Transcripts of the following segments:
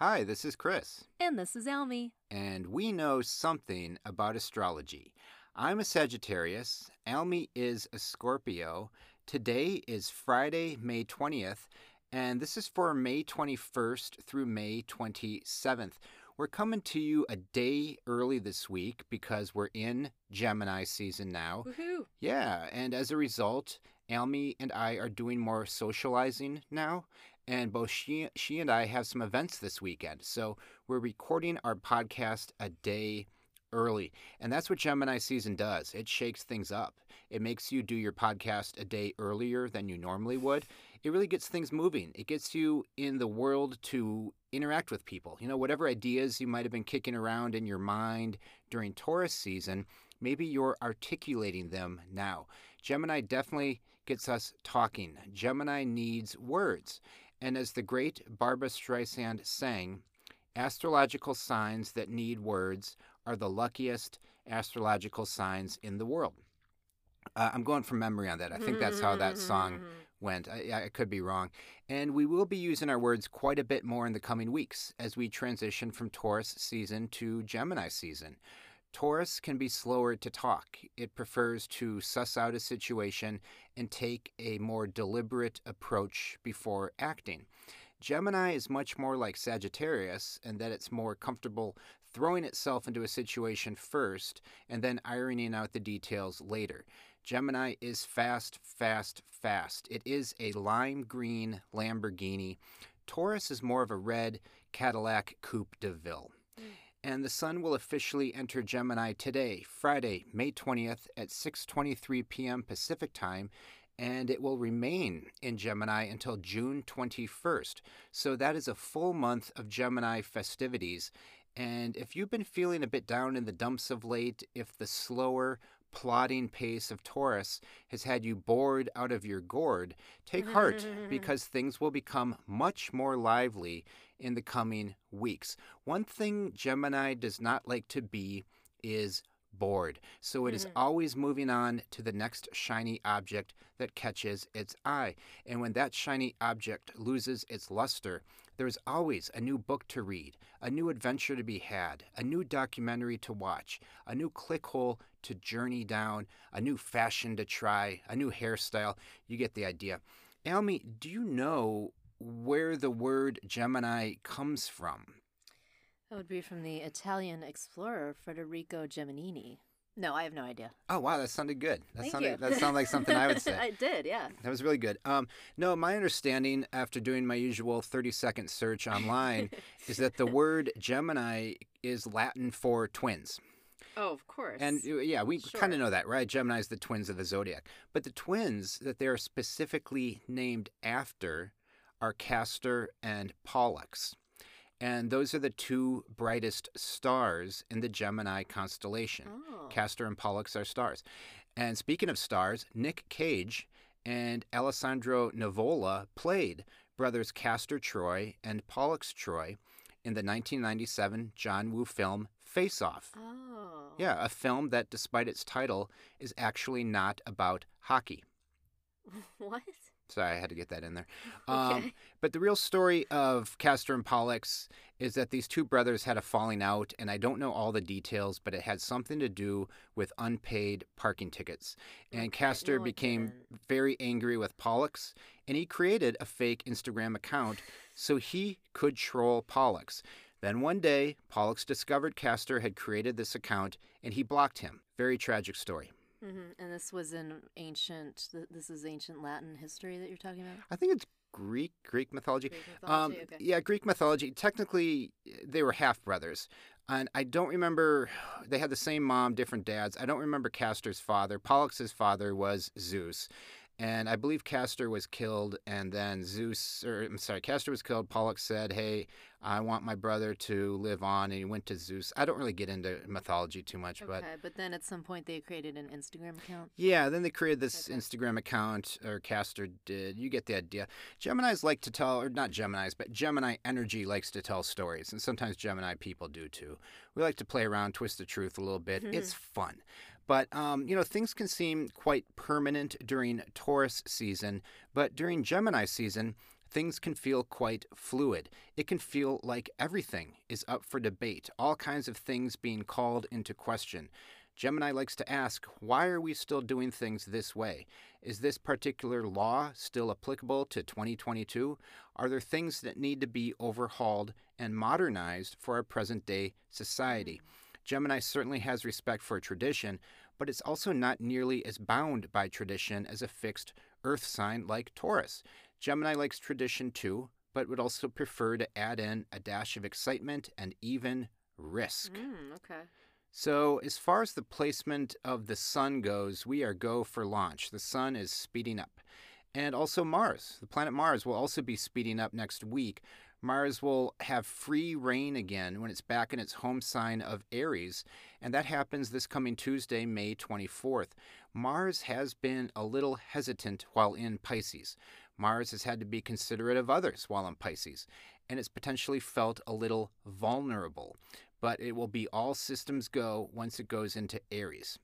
Hi, this is Chris. And this is Elmi. And we know something about astrology. I'm a Sagittarius. Elmi is a Scorpio. Today is Friday, May 20th, and this is for May 21st through May 27th. We're coming to you a day early this week because we're in Gemini season now. Woohoo! Yeah, and as a result, Elmi and I are doing more socializing now, and both she and I have some events this weekend. So we're recording our podcast a day early, and that's what Gemini season does. It shakes things up. It makes you do your podcast a day earlier than you normally would. It really gets things moving. It gets you in the world to interact with people. You know, whatever ideas you might have been kicking around in your mind during Taurus season, maybe you're articulating them now. Gemini definitely gets us talking. Gemini needs words. And as the great Barbra Streisand sang, astrological signs that need words are the luckiest astrological signs in the world. I'm going from memory on that. I think that's how that song went. I could be wrong. And we will be using our words quite a bit more in the coming weeks as we transition from Taurus season to Gemini season. Taurus can be slower to talk. It prefers to suss out a situation and take a more deliberate approach before acting. Gemini is much more like Sagittarius in that it's more comfortable throwing itself into a situation first and then ironing out the details later. Gemini is fast, fast, fast. It is a lime green Lamborghini. Taurus is more of a red Cadillac Coupe de Ville. And the sun will officially enter Gemini today, Friday, May 20th at 6:23 p.m. Pacific time, and it will remain in Gemini until June 21st. So that is a full month of Gemini festivities. And if you've been feeling a bit down in the dumps of late, if the slower, plodding pace of Taurus has had you bored out of your gourd, take heart because things will become much more lively in the coming weeks. One thing Gemini does not like to be is bored. So it is always moving on to the next shiny object that catches its eye. And when that shiny object loses its luster, there is always a new book to read, a new adventure to be had, a new documentary to watch, a new clickhole to journey down, a new fashion to try, a new hairstyle. You get the idea. Elmi, do you know where the word Gemini comes from? That would be from the Italian explorer Federico Geminini. No, I have no idea. Oh, wow, that sounded good. That sounded like something I would say. I did, yeah. That was really good. No, my understanding after doing my usual 30-second search online is that the word Gemini is Latin for twins. Oh, of course. And yeah, we kind of know that, right? Gemini is the twins of the zodiac. But the twins that they are specifically named after are Castor and Pollux. And those are the two brightest stars in the Gemini constellation. Oh. Castor and Pollux are stars. And speaking of stars, Nick Cage and Alessandro Nivola played brothers Castor Troy and Pollux Troy in the 1997 John Woo film Face Off. Oh. Yeah, a film that, despite its title, is actually not about hockey. What? Sorry, I had to get that in there. Okay. But the real story of Castor and Pollux is that these two brothers had a falling out, and I don't know all the details, but it had something to do with unpaid parking tickets. And Castor became very angry with Pollux, and he created a fake Instagram account so he could troll Pollux. Then one day, Pollux discovered Castor had created this account, and he blocked him. Very tragic story. Mm-hmm. And this was in ancient Latin history that you're talking about? I think it's Greek mythology. Greek mythology, okay. Yeah, Greek mythology. Technically, they were half-brothers. And I don't remember, they had the same mom, different dads. I don't remember Castor's father. Pollux's father was Zeus. And I believe Castor was killed, and then Castor was killed. Pollux said, hey, I want my brother to live on, and he went to Zeus. I don't really get into mythology too much. Okay, but then at some point they created an Instagram account? Yeah, then they created this Instagram account, or Castor did. You get the idea. Gemini energy likes to tell stories, and sometimes Gemini people do too. We like to play around, twist the truth a little bit. It's fun. But, things can seem quite permanent during Taurus season, but during Gemini season, things can feel quite fluid. It can feel like everything is up for debate, all kinds of things being called into question. Gemini likes to ask, why are we still doing things this way? Is this particular law still applicable to 2022? Are there things that need to be overhauled and modernized for our present-day society? Gemini certainly has respect for tradition, but it's also not nearly as bound by tradition as a fixed earth sign like Taurus. Gemini likes tradition too, but would also prefer to add in a dash of excitement and even risk. Okay. So as far as the placement of the sun goes, we are go for launch. The sun is speeding up. And also Mars, the planet Mars, will also be speeding up next week. Mars will have free reign again when it's back in its home sign of Aries, and that happens this coming Tuesday, May 24th. Mars has been a little hesitant while in Pisces. Mars has had to be considerate of others while in Pisces, and it's potentially felt a little vulnerable. But it will be all systems go once it goes into Aries.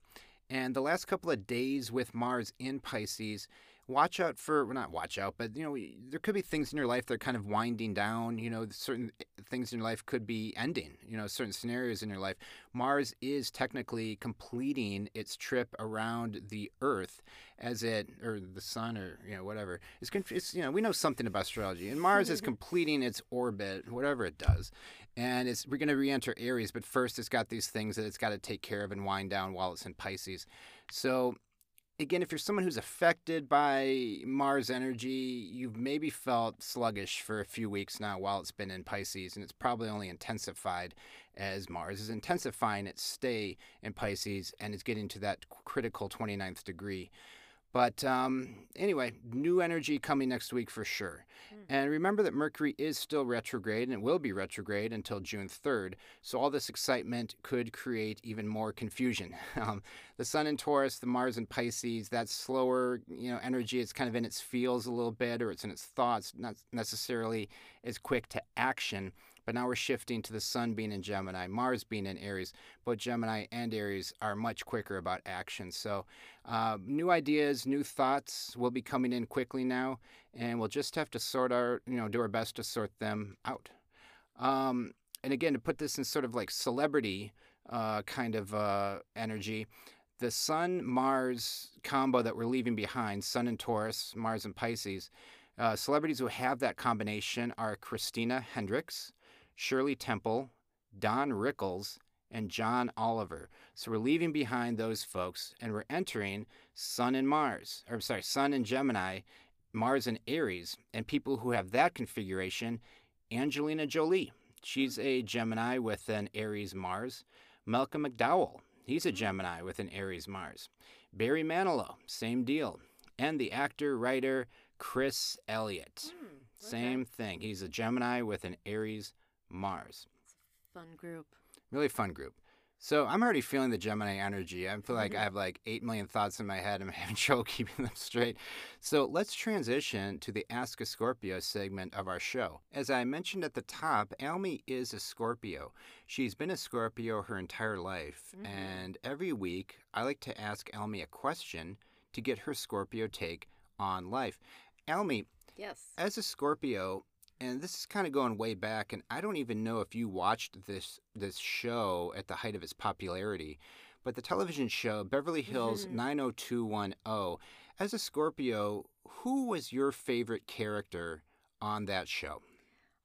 And the last couple of days with Mars in Pisces, watch out for, well, not watch out, but, you know, there could be things in your life that are kind of winding down. You know, certain things in your life could be ending, you know, certain scenarios in your life. Mars is technically completing its trip around the Earth as it, or the sun, or, you know, whatever. It's you know, we know something about astrology. And Mars is completing its orbit, whatever it does. And it's, we're going to re-enter Aries, but first it's got these things that it's got to take care of and wind down while it's in Pisces. So, again, if you're someone who's affected by Mars energy, you've maybe felt sluggish for a few weeks now while it's been in Pisces, and it's probably only intensified as Mars is intensifying its stay in Pisces, and it's getting to that critical 29th degree. But anyway, new energy coming next week for sure. And remember that Mercury is still retrograde, and it will be retrograde until June 3rd, so all this excitement could create even more confusion. The Sun in Taurus, the Mars in Pisces, that slower, you know, energy, it's kind of in its feels a little bit, or it's in its thoughts, not necessarily as quick to action. But now we're shifting to the Sun being in Gemini, Mars being in Aries. Both Gemini and Aries are much quicker about action. So new ideas, new thoughts will be coming in quickly now, and we'll just have to sort our, you know, do our best to sort them out. And again, to put this in sort of like celebrity kind of energy, the Sun-Mars combo that we're leaving behind, Sun in Taurus, Mars in Pisces, celebrities who have that combination are Christina Hendricks, Shirley Temple, Don Rickles, and John Oliver. So we're leaving behind those folks, and we're entering Sun and Gemini, Mars and Aries, and people who have that configuration, Angelina Jolie. She's a Gemini with an Aries Mars. Malcolm McDowell, he's a Gemini with an Aries Mars. Barry Manilow, same deal. And the actor, writer, Chris Elliott. Okay. Same thing. He's a Gemini with an Aries Mars. It's a fun group. Really fun group. So I'm already feeling the Gemini energy. I feel like I have like 8 million thoughts in my head. I'm having trouble keeping them straight. So let's transition to the Ask a Scorpio segment of our show. As I mentioned at the top, Almy is a Scorpio. She's been a Scorpio her entire life. And every week I like to ask Almy a question to get her Scorpio take on life. Almy, yes. As a Scorpio, and this is kind of going way back, and I don't even know if you watched this show at the height of its popularity, but the television show Beverly Hills 90210. As a Scorpio, who was your favorite character on that show?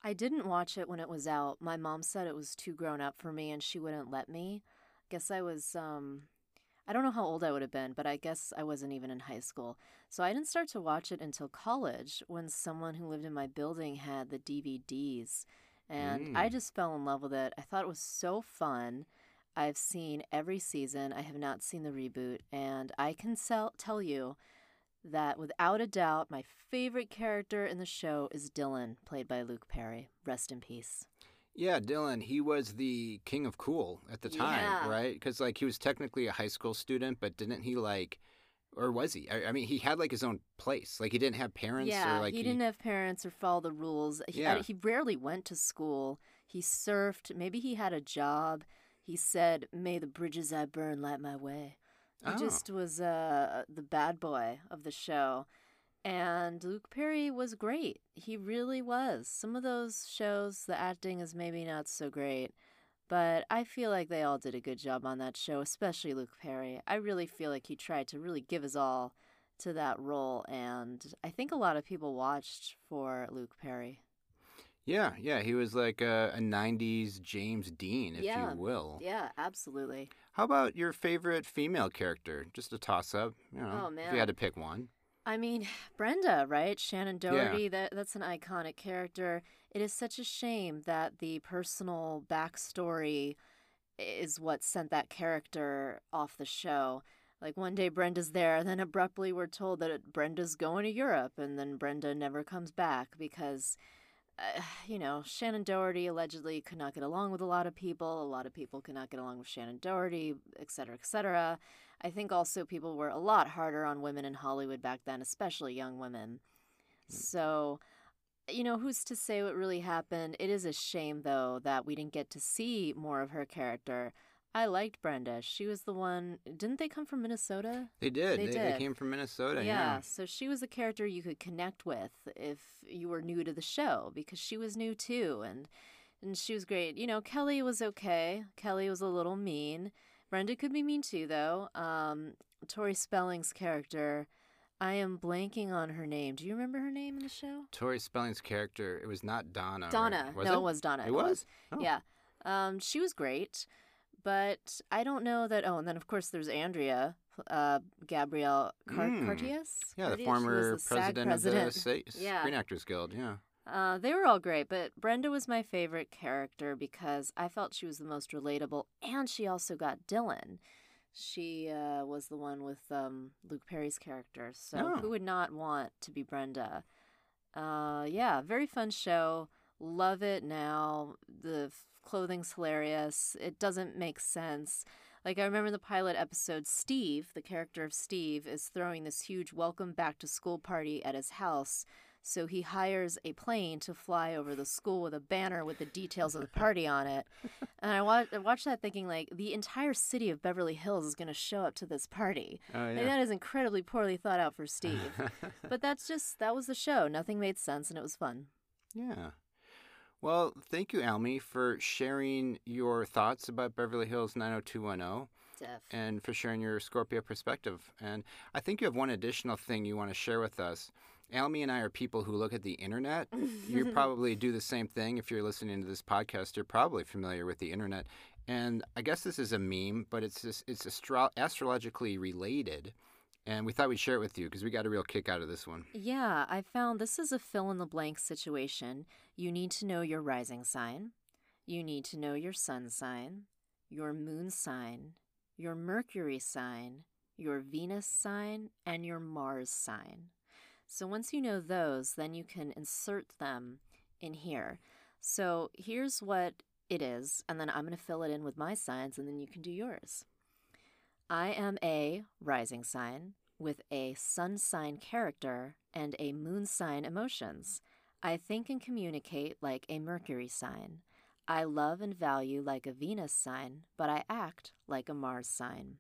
I didn't watch it when it was out. My mom said it was too grown up for me, and she wouldn't let me. I guess I was, I don't know how old I would have been, but I guess I wasn't even in high school. So I didn't start to watch it until college when someone who lived in my building had the DVDs. And I just fell in love with it. I thought it was so fun. I've seen every season. I have not seen the reboot. And I can tell you that without a doubt, my favorite character in the show is Dylan, played by Luke Perry. Rest in peace. Yeah, Dylan, he was the king of cool at the time, right? Because, like, he was technically a high school student, but didn't he, like, or was he? I mean, he had, like, his own place. Like, he didn't have parents. Yeah, or, like, he didn't have parents or follow the rules. He rarely went to school. He surfed. Maybe he had a job. He said, "May the bridges I burn light my way." He just was the bad boy of the show. And Luke Perry was great. He really was. Some of those shows, the acting is maybe not so great, but I feel like they all did a good job on that show, especially Luke Perry. I really feel like he tried to really give his all to that role, and I think a lot of people watched for Luke Perry. Yeah, he was like a 90s James Dean, if you will. Yeah, absolutely. How about your favorite female character? Just a toss-up, oh, man. If you had to pick one. I mean, Brenda, right? Shannen Doherty, that's an iconic character. It is such a shame that the personal backstory is what sent that character off the show. Like, one day Brenda's there, and then abruptly we're told that Brenda's going to Europe, and then Brenda never comes back because, Shannen Doherty allegedly could not get along with a lot of people. A lot of people could not get along with Shannen Doherty, et cetera, et cetera. I think also people were a lot harder on women in Hollywood back then, especially young women. So, who's to say what really happened? It is a shame, though, that we didn't get to see more of her character. I liked Brenda. She was the one. Didn't they come from Minnesota? They did. They came from Minnesota. Yeah, so she was a character you could connect with if you were new to the show, because she was new, too, and she was great. Kelly was okay. Kelly was a little mean. Brenda could be mean too, though. Tori Spelling's character, I am blanking on her name. Do you remember her name in the show? Tori Spelling's character, it was not Donna. Donna. Right? It was Donna. It was? Oh. Yeah. She was great, but I don't know that. Oh, and then, of course, there's Andrea, Gabrielle Cartius. Yeah, the former president of the Screen Actors Guild, yeah. They were all great, but Brenda was my favorite character because I felt she was the most relatable, and she also got Dylan. She was the one with Luke Perry's character, so who would not want to be Brenda? Very fun show. Love it now. The clothing's hilarious. It doesn't make sense. Like, I remember in the pilot episode, Steve, the character of Steve, is throwing this huge welcome back to school party at his house. So he hires a plane to fly over the school with a banner with the details of the party on it. And I watched that thinking, like, the entire city of Beverly Hills is going to show up to this party. Oh, yeah. And that is incredibly poorly thought out for Steve. But that was the show. Nothing made sense, and it was fun. Yeah. Well, thank you, Almy, for sharing your thoughts about Beverly Hills 90210. And for sharing your Scorpio perspective. And I think you have one additional thing you want to share with us. Almy and I are people who look at the internet. You probably do the same thing. If you're listening to this podcast, you're probably familiar with the internet. And I guess this is a meme, but it's astrologically related. And we thought we'd share it with you because we got a real kick out of this one. Yeah, I found this is a fill-in-the-blank situation. You need to know your rising sign. You need to know your sun sign, your moon sign, your Mercury sign, your Venus sign, and your Mars sign. So once you know those, then you can insert them in here. So here's what it is, and then I'm going to fill it in with my signs, and then you can do yours. I am a rising sign with a sun sign character and a moon sign emotions. I think and communicate like a Mercury sign. I love and value like a Venus sign, but I act like a Mars sign.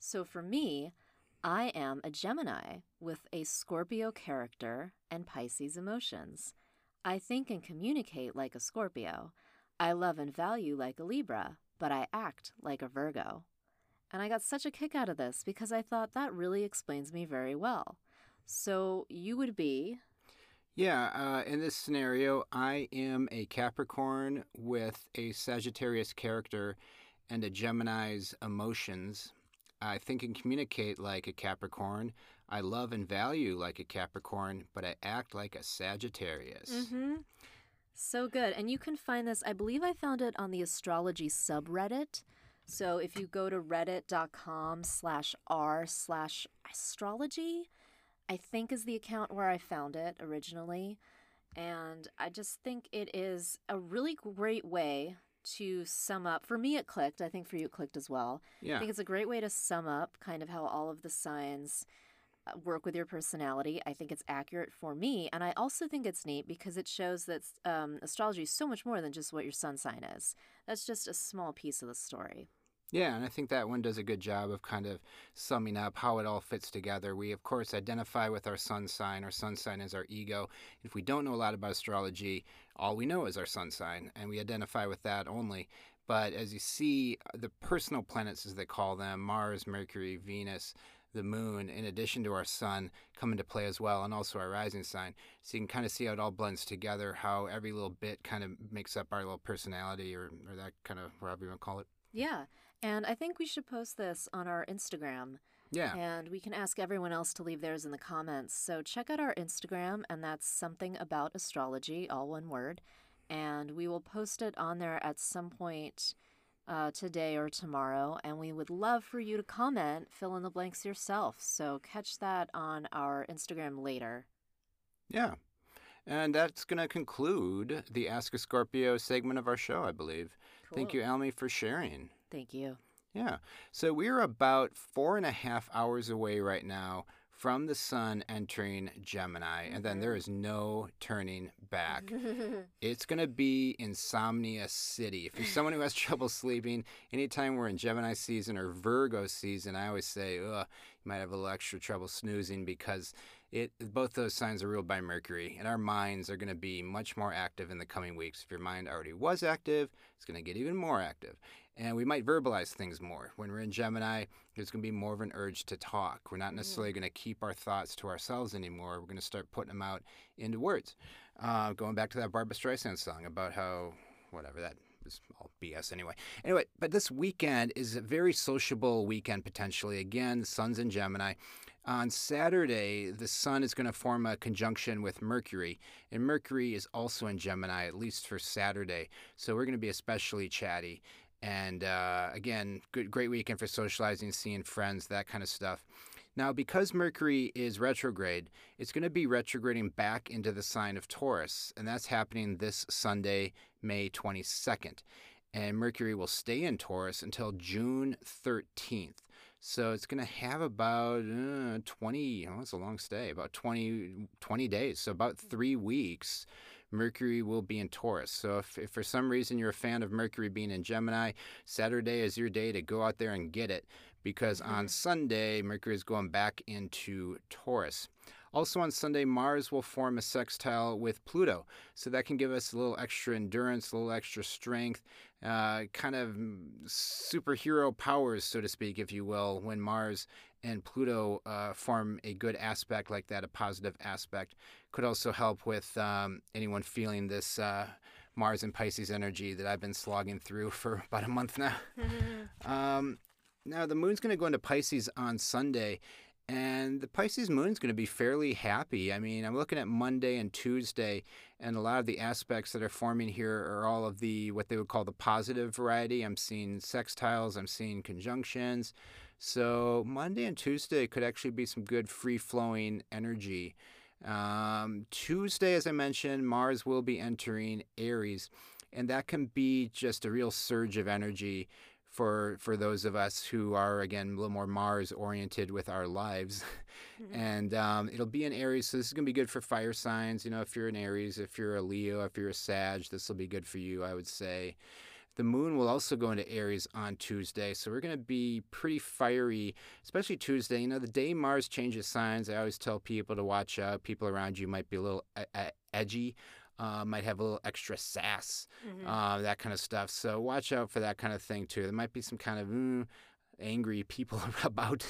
So for me, I am a Gemini with a Scorpio character and Pisces emotions. I think and communicate like a Scorpio. I love and value like a Libra, but I act like a Virgo. And I got such a kick out of this because I thought that really explains me very well. So you would be... Yeah, in this scenario, I am a Capricorn with a Sagittarius character and a Gemini's emotions. I think and communicate like a Capricorn. I love and value like a Capricorn, but I act like a Sagittarius. Mm-hmm. So good. And you can find this, I believe I found it on the astrology subreddit. So if you go to reddit.com/r/astrology, I think is the account where I found it originally. And I just think it is a really great way to sum up. For me, it clicked. I think for you, it clicked as well. Yeah. I think it's a great way to sum up kind of how all of the signs work with your personality. I think it's accurate for me. And I also think it's neat because it shows that astrology is so much more than just what your sun sign is. That's just a small piece of the story. Yeah, and I think that one does a good job of kind of summing up how it all fits together. We, of course, identify with our sun sign. Our sun sign is our ego. If we don't know a lot about astrology, all we know is our sun sign, and we identify with that only. But as you see, the personal planets, as they call them, Mars, Mercury, Venus, the moon, in addition to our sun, come into play as well, and also our rising sign. So you can kind of see how it all blends together, how every little bit kind of makes up our little personality or that kind of, whatever you want to call it. Yeah, and I think we should post this on our Instagram. Yeah. And we can ask everyone else to leave theirs in the comments. So check out our Instagram, and that's Something About Astrology, all one word. And we will post it on there at some point today or tomorrow. And we would love for you to comment, fill in the blanks yourself. So catch that on our Instagram later. Yeah. And that's going to conclude the Ask a Scorpio segment of our show, I believe. Cool. Thank you, Almy, for sharing. Thank you. Yeah. So we're about 4.5 hours away right now from the sun entering Gemini, and then there is no turning back. It's going to be insomnia city. If you're someone who has trouble sleeping, anytime we're in Gemini season or Virgo season, I always say, ugh, you might have a little extra trouble snoozing because both those signs are ruled by Mercury, and our minds are going to be much more active in the coming weeks. If your mind already was active, it's going to get even more active. And we might verbalize things more. When we're in Gemini, there's going to be more of an urge to talk. We're not necessarily going to keep our thoughts to ourselves anymore. We're going to start putting them out into words. Going back to that Barbra Streisand song about how, whatever, that is all BS anyway. Anyway, but this weekend is a very sociable weekend potentially. Again, the sun's in Gemini. On Saturday, the sun is going to form a conjunction with Mercury, and Mercury is also in Gemini, at least for Saturday. So we're going to be especially chatty. And again, great weekend for socializing, seeing friends, that kind of stuff. Now, because Mercury is retrograde, it's going to be retrograding back into the sign of Taurus, and that's happening this Sunday, May 22nd. And Mercury will stay in Taurus until June 13th. So it's going to have about 20 days, so about 3 weeks. Mercury will be in Taurus. So if for some reason you're a fan of Mercury being in Gemini, Saturday is your day to go out there and get it, because on Sunday, Mercury is going back into Taurus. Also on Sunday, Mars will form a sextile with Pluto, so that can give us a little extra endurance, a little extra strength, kind of superhero powers, so to speak, if you will, when Mars and Pluto form a good aspect like that, a positive aspect. Could also help with anyone feeling this Mars and Pisces energy that I've been slogging through for about a month now. Now, the moon's going to go into Pisces on Sunday, and the Pisces moon is going to be fairly happy. I mean, I'm looking at Monday and Tuesday, and a lot of the aspects that are forming here are all of the what they would call the positive variety. I'm seeing sextiles. I'm seeing conjunctions. So Monday and Tuesday could actually be some good free-flowing energy. Tuesday, as I mentioned, Mars will be entering Aries, and that can be just a real surge of energy for those of us who are, again, a little more Mars-oriented with our lives. And it'll be in Aries, so this is going to be good for fire signs. You know, if you're an Aries, if you're a Leo, if you're a Sag, this will be good for you, I would say. The moon will also go into Aries on Tuesday, so we're going to be pretty fiery, especially Tuesday. You know, the day Mars changes signs, I always tell people to watch out. People around you might be a little edgy. Might have a little extra sass, that kind of stuff. So watch out for that kind of thing, too. There might be some kind of angry people about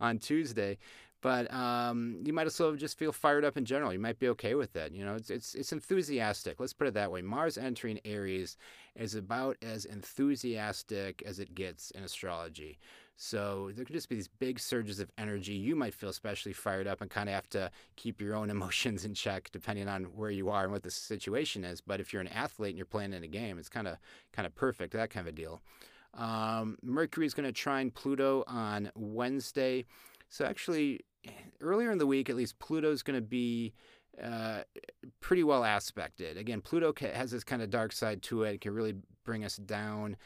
on Tuesday. But you might also just feel fired up in general. You might be okay with that. You know, it's enthusiastic. Let's put it that way. Mars entering Aries is about as enthusiastic as it gets in astrology. So there could just be these big surges of energy. You might feel especially fired up and kind of have to keep your own emotions in check depending on where you are and what the situation is. But if you're an athlete and you're playing in a game, it's kind of perfect, that kind of a deal. Mercury is going to trine Pluto on Wednesday. So actually, earlier in the week, at least, Pluto's going to be pretty well aspected. Again, Pluto has this kind of dark side to it. It can really bring us down.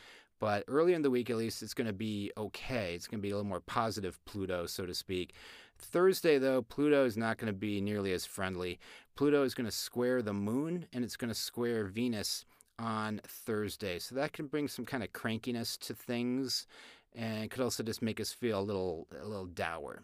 But earlier in the week, at least, it's going to be okay. It's going to be a little more positive Pluto, so to speak. Thursday, though, Pluto is not going to be nearly as friendly. Pluto is going to square the moon, and it's going to square Venus on Thursday. So that can bring some kind of crankiness to things and could also just make us feel a little dour.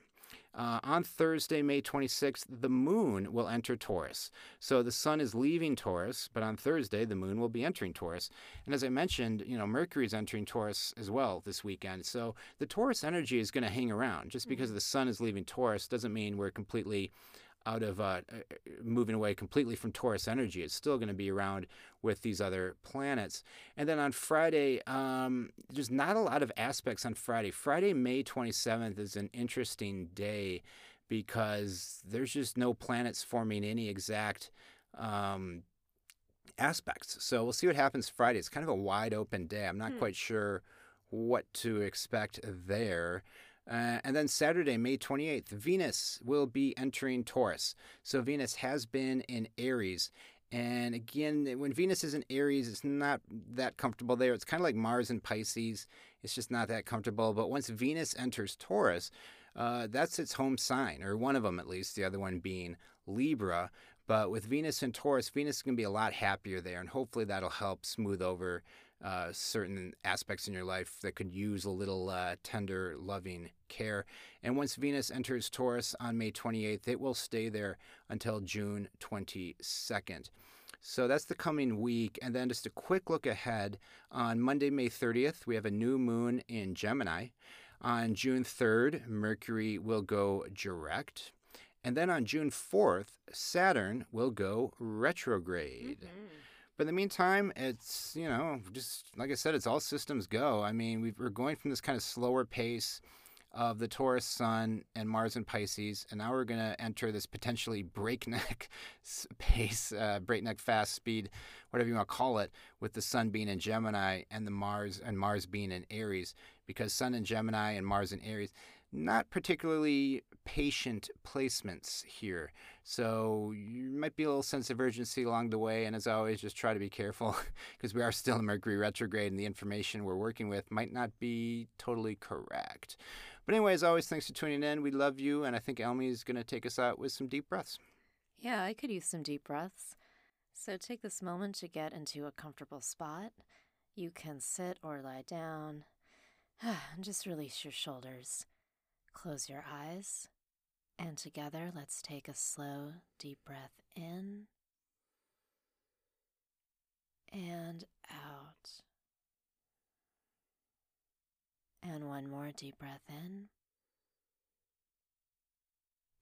On Thursday, May 26th, the moon will enter Taurus. So the sun is leaving Taurus, but on Thursday, the moon will be entering Taurus. And as I mentioned, Mercury is entering Taurus as well this weekend. So the Taurus energy is going to hang around. Just because the sun is leaving Taurus doesn't mean we're completely out of moving away completely from Taurus energy. It's still going to be around with these other planets. And then on Friday, there's not a lot of aspects on Friday. Friday, May 27th is an interesting day because there's just no planets forming any exact aspects. So we'll see what happens Friday. It's kind of a wide open day. I'm not quite sure what to expect there. And then Saturday, May 28th, Venus will be entering Taurus. So Venus has been in Aries. And again, when Venus is in Aries, it's not that comfortable there. It's kind of like Mars in Pisces. It's just not that comfortable. But once Venus enters Taurus, that's its home sign, or one of them at least, the other one being Libra. But with Venus in Taurus, Venus is going to be a lot happier there, and hopefully that'll help smooth over certain aspects in your life that could use a little tender, loving care. And once Venus enters Taurus on May 28th, it will stay there until June 22nd. So that's the coming week. And then just a quick look ahead. On Monday, May 30th, we have a new moon in Gemini. On June 3rd, Mercury will go direct. And then on June 4th, Saturn will go retrograde. But in the meantime, it's, just like I said, it's all systems go. I mean, we're going from this kind of slower pace of the Taurus sun and Mars and Pisces, and now we're going to enter this potentially breakneck pace, breakneck fast speed, whatever you want to call it, with the sun being in Gemini and the Mars being in Aries, because sun in Gemini and Mars in Aries, not particularly patient placements here. So you might be a little sense of urgency along the way. And as always, just try to be careful because we are still in Mercury retrograde and the information we're working with might not be totally correct. But anyway, as always, thanks for tuning in. We love you. And I think Elmi is going to take us out with some deep breaths. Yeah, I could use some deep breaths. So take this moment to get into a comfortable spot. You can sit or lie down and just release your shoulders. Close your eyes. And together, let's take a slow, deep breath in and out. And one more deep breath in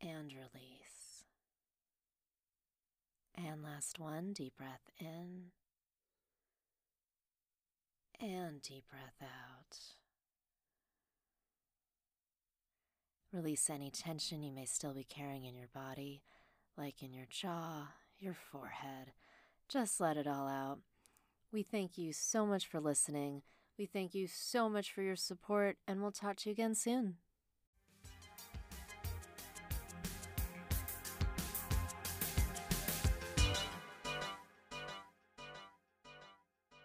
and release. And last one, deep breath in and deep breath out. Release any tension you may still be carrying in your body, like in your jaw, your forehead. Just let it all out. We thank you so much for listening. We thank you so much for your support, and we'll talk to you again soon.